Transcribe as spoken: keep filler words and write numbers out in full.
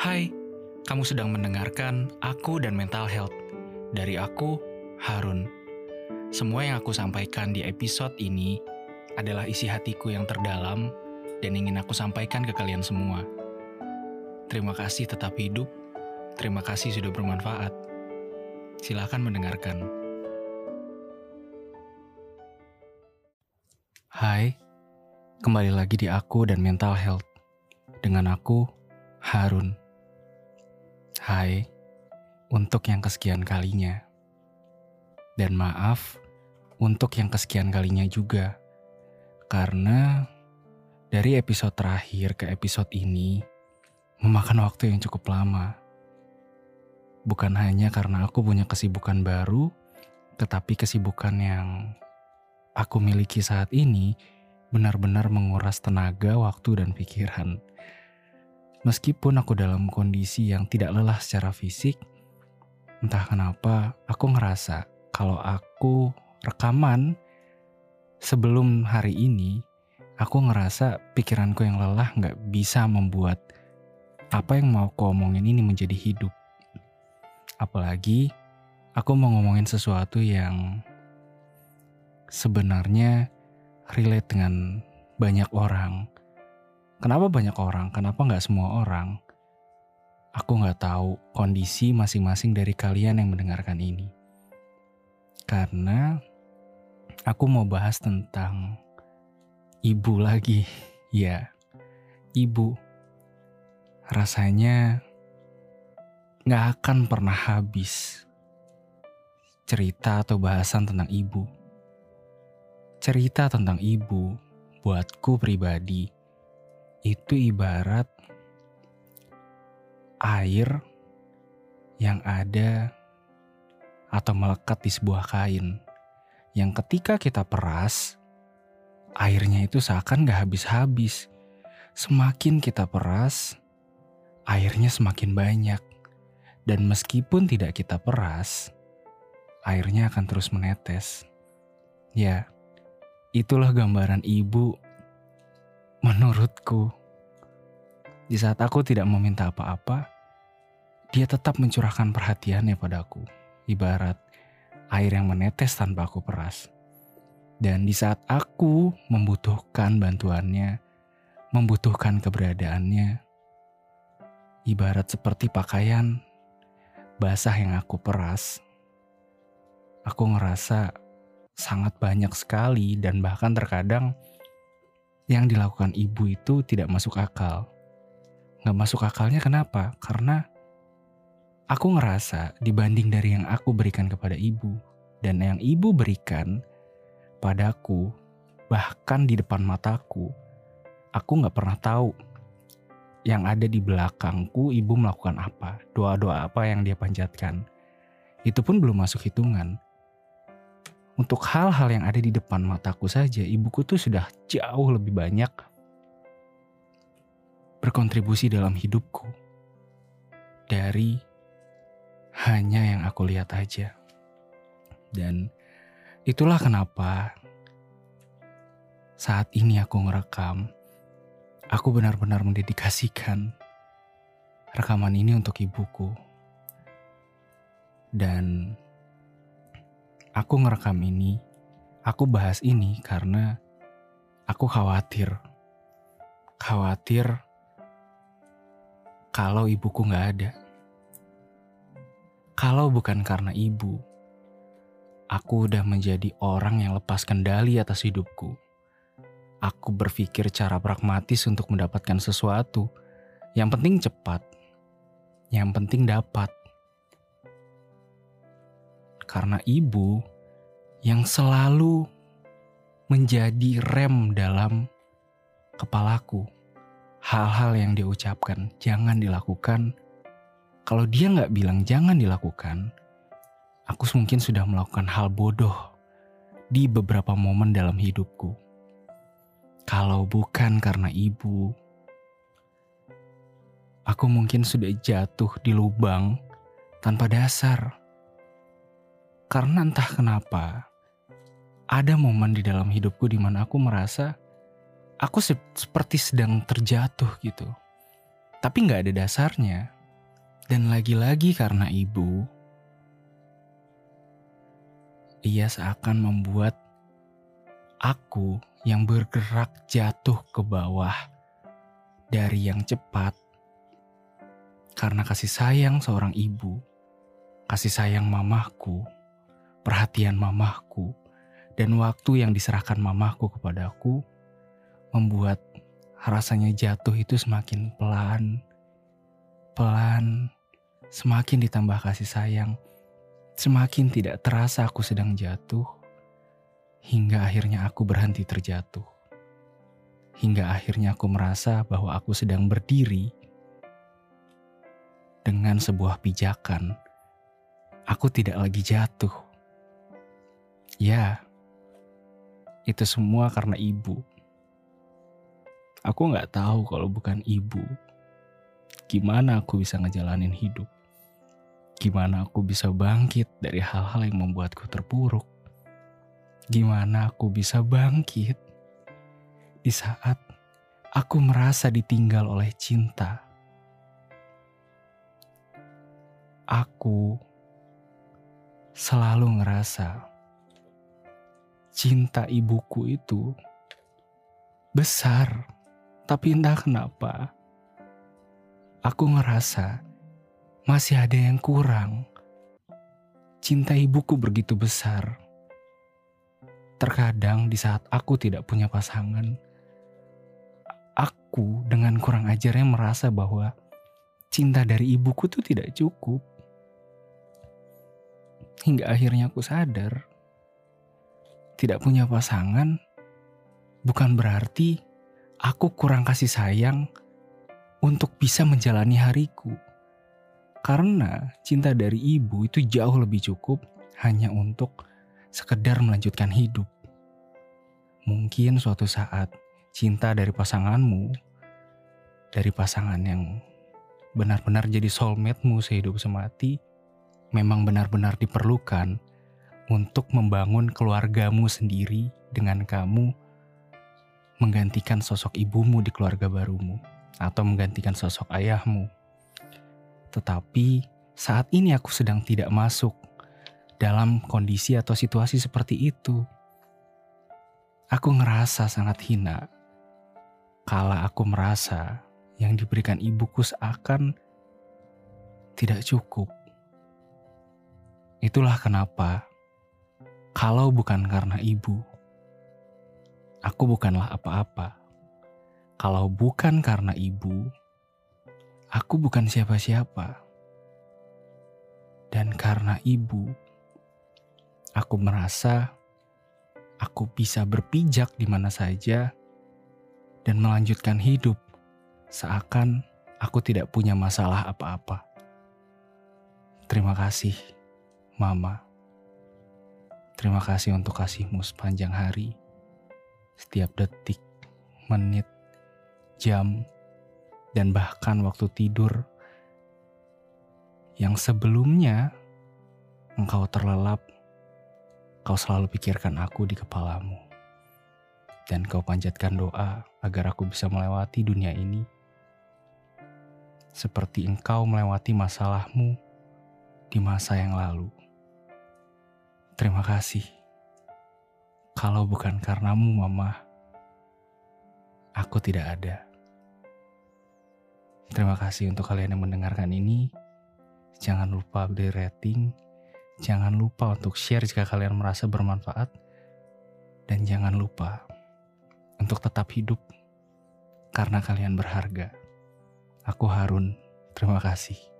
Hai, kamu sedang mendengarkan Aku dan Mental Health dari aku, Harun. Semua yang aku sampaikan di episode ini adalah isi hatiku yang terdalam dan ingin aku sampaikan ke kalian semua. Terima kasih tetap hidup, terima kasih sudah bermanfaat. Silakan mendengarkan. Hai, kembali lagi di Aku dan Mental Health dengan aku, Harun. Hai, untuk yang kesekian kalinya. Dan maaf, untuk yang kesekian kalinya juga. Karena dari episode terakhir ke episode ini, memakan waktu yang cukup lama. Bukan hanya karena aku punya kesibukan baru, tetapi kesibukan yang aku miliki saat ini benar-benar menguras tenaga, waktu, dan pikiran. Meskipun aku dalam kondisi yang tidak lelah secara fisik, entah kenapa aku ngerasa kalau aku rekaman sebelum hari ini, aku ngerasa pikiranku yang lelah gak bisa membuat apa yang mau aku omongin ini menjadi hidup. Apalagi aku mau ngomongin sesuatu yang sebenarnya relate dengan banyak orang. Kenapa banyak orang? Kenapa gak semua orang? Aku gak tahu kondisi masing-masing dari kalian yang mendengarkan ini. Karena aku mau bahas tentang ibu lagi. Ya, ibu. Rasanya gak akan pernah habis cerita atau bahasan tentang ibu. Cerita tentang ibu buatku pribadi itu ibarat air yang ada atau melekat di sebuah kain. Yang ketika kita peras, airnya itu seakan gak habis-habis. Semakin kita peras, airnya semakin banyak. Dan meskipun tidak kita peras, airnya akan terus menetes. Ya, itulah gambaran ibu. Menurutku, di saat aku tidak meminta apa-apa, dia tetap mencurahkan perhatiannya padaku. Ibarat air yang menetes tanpa aku peras. Dan di saat aku membutuhkan bantuannya, membutuhkan keberadaannya, ibarat seperti pakaian basah yang aku peras, aku ngerasa sangat banyak sekali dan bahkan terkadang yang dilakukan ibu itu tidak masuk akal. Gak masuk akalnya kenapa? Karena aku ngerasa dibanding dari yang aku berikan kepada ibu dan yang ibu berikan padaku, bahkan di depan mataku, aku gak pernah tahu yang ada di belakangku ibu melakukan apa, doa-doa apa yang dia panjatkan. Itu pun belum masuk hitungan. Untuk hal-hal yang ada di depan mataku saja, ibuku tuh sudah jauh lebih banyak berkontribusi dalam hidupku dari hanya yang aku lihat aja. Dan itulah kenapa saat ini aku ngerekam, aku benar-benar mendedikasikan rekaman ini untuk ibuku. Dan aku ngerekam ini, aku bahas ini karena aku khawatir. Khawatir kalau ibuku gak ada. Kalau bukan karena ibu, aku udah menjadi orang yang lepas kendali atas hidupku. Aku berpikir cara pragmatis untuk mendapatkan sesuatu. Yang penting cepat, yang penting dapat. Karena ibu yang selalu menjadi rem dalam kepalaku. Hal-hal yang dia ucapkan, jangan dilakukan. Kalau dia gak bilang jangan dilakukan, aku mungkin sudah melakukan hal bodoh di beberapa momen dalam hidupku. Kalau bukan karena ibu, aku mungkin sudah jatuh di lubang tanpa dasar. Karena entah kenapa, ada momen di dalam hidupku di mana aku merasa aku se- seperti sedang terjatuh gitu. tapi nggak ada dasarnya. Dan lagi-lagi karena ibu, ia seakan membuat aku yang bergerak jatuh ke bawah dari yang cepat. Karena kasih sayang seorang ibu, kasih sayang mamahku, perhatian mamahku, dan waktu yang diserahkan mamahku kepadaku, membuat rasanya jatuh itu semakin pelan, pelan, semakin ditambah kasih sayang, semakin tidak terasa aku sedang jatuh, hingga akhirnya aku berhenti terjatuh. Hingga akhirnya aku merasa bahwa aku sedang berdiri dengan sebuah pijakan. Aku tidak lagi jatuh. Ya, itu semua karena ibu. Aku gak tahu kalau bukan ibu, gimana aku bisa ngejalanin hidup. Gimana aku bisa bangkit dari hal-hal yang membuatku terpuruk? Gimana aku bisa bangkit di saat aku merasa ditinggal oleh cinta? Aku selalu ngerasa cinta ibuku itu besar, tapi entah kenapa aku ngerasa masih ada yang kurang. Cinta ibuku begitu besar. Terkadang di saat aku tidak punya pasangan, aku dengan kurang ajarnya merasa bahwa cinta dari ibuku tuh tidak cukup. Hingga akhirnya aku sadar, tidak punya pasangan bukan berarti aku kurang kasih sayang untuk bisa menjalani hariku. Karena cinta dari ibu itu jauh lebih cukup hanya untuk sekedar melanjutkan hidup. Mungkin suatu saat cinta dari pasanganmu, dari pasangan yang benar-benar jadi soulmate-mu sehidup semati, memang benar-benar diperlukan untuk membangun keluargamu sendiri dengan kamu menggantikan sosok ibumu di keluarga barumu atau menggantikan sosok ayahmu. Tetapi saat ini aku sedang tidak masuk dalam kondisi atau situasi seperti itu. Aku ngerasa sangat hina kala aku merasa yang diberikan ibuku seakan tidak cukup. Itulah kenapa kalau bukan karena ibu, aku bukanlah apa-apa. Kalau bukan karena ibu, aku bukan siapa-siapa. Dan karena ibu, aku merasa aku bisa berpijak di mana saja dan melanjutkan hidup seakan aku tidak punya masalah apa-apa. Terima kasih, Mama. Terima kasih untuk kasihmu sepanjang hari, setiap detik, menit, jam, dan bahkan waktu tidur yang sebelumnya engkau terlelap, kau selalu pikirkan aku di kepalamu. Dan kau panjatkan doa agar aku bisa melewati dunia ini seperti engkau melewati masalahmu di masa yang lalu. Terima kasih. Kalau bukan karenamu, Mama, aku tidak ada. Terima kasih untuk kalian yang mendengarkan ini. Jangan lupa beri rating. Jangan lupa untuk share jika kalian merasa bermanfaat. Dan jangan lupa untuk tetap hidup karena kalian berharga. Aku Harun. Terima kasih.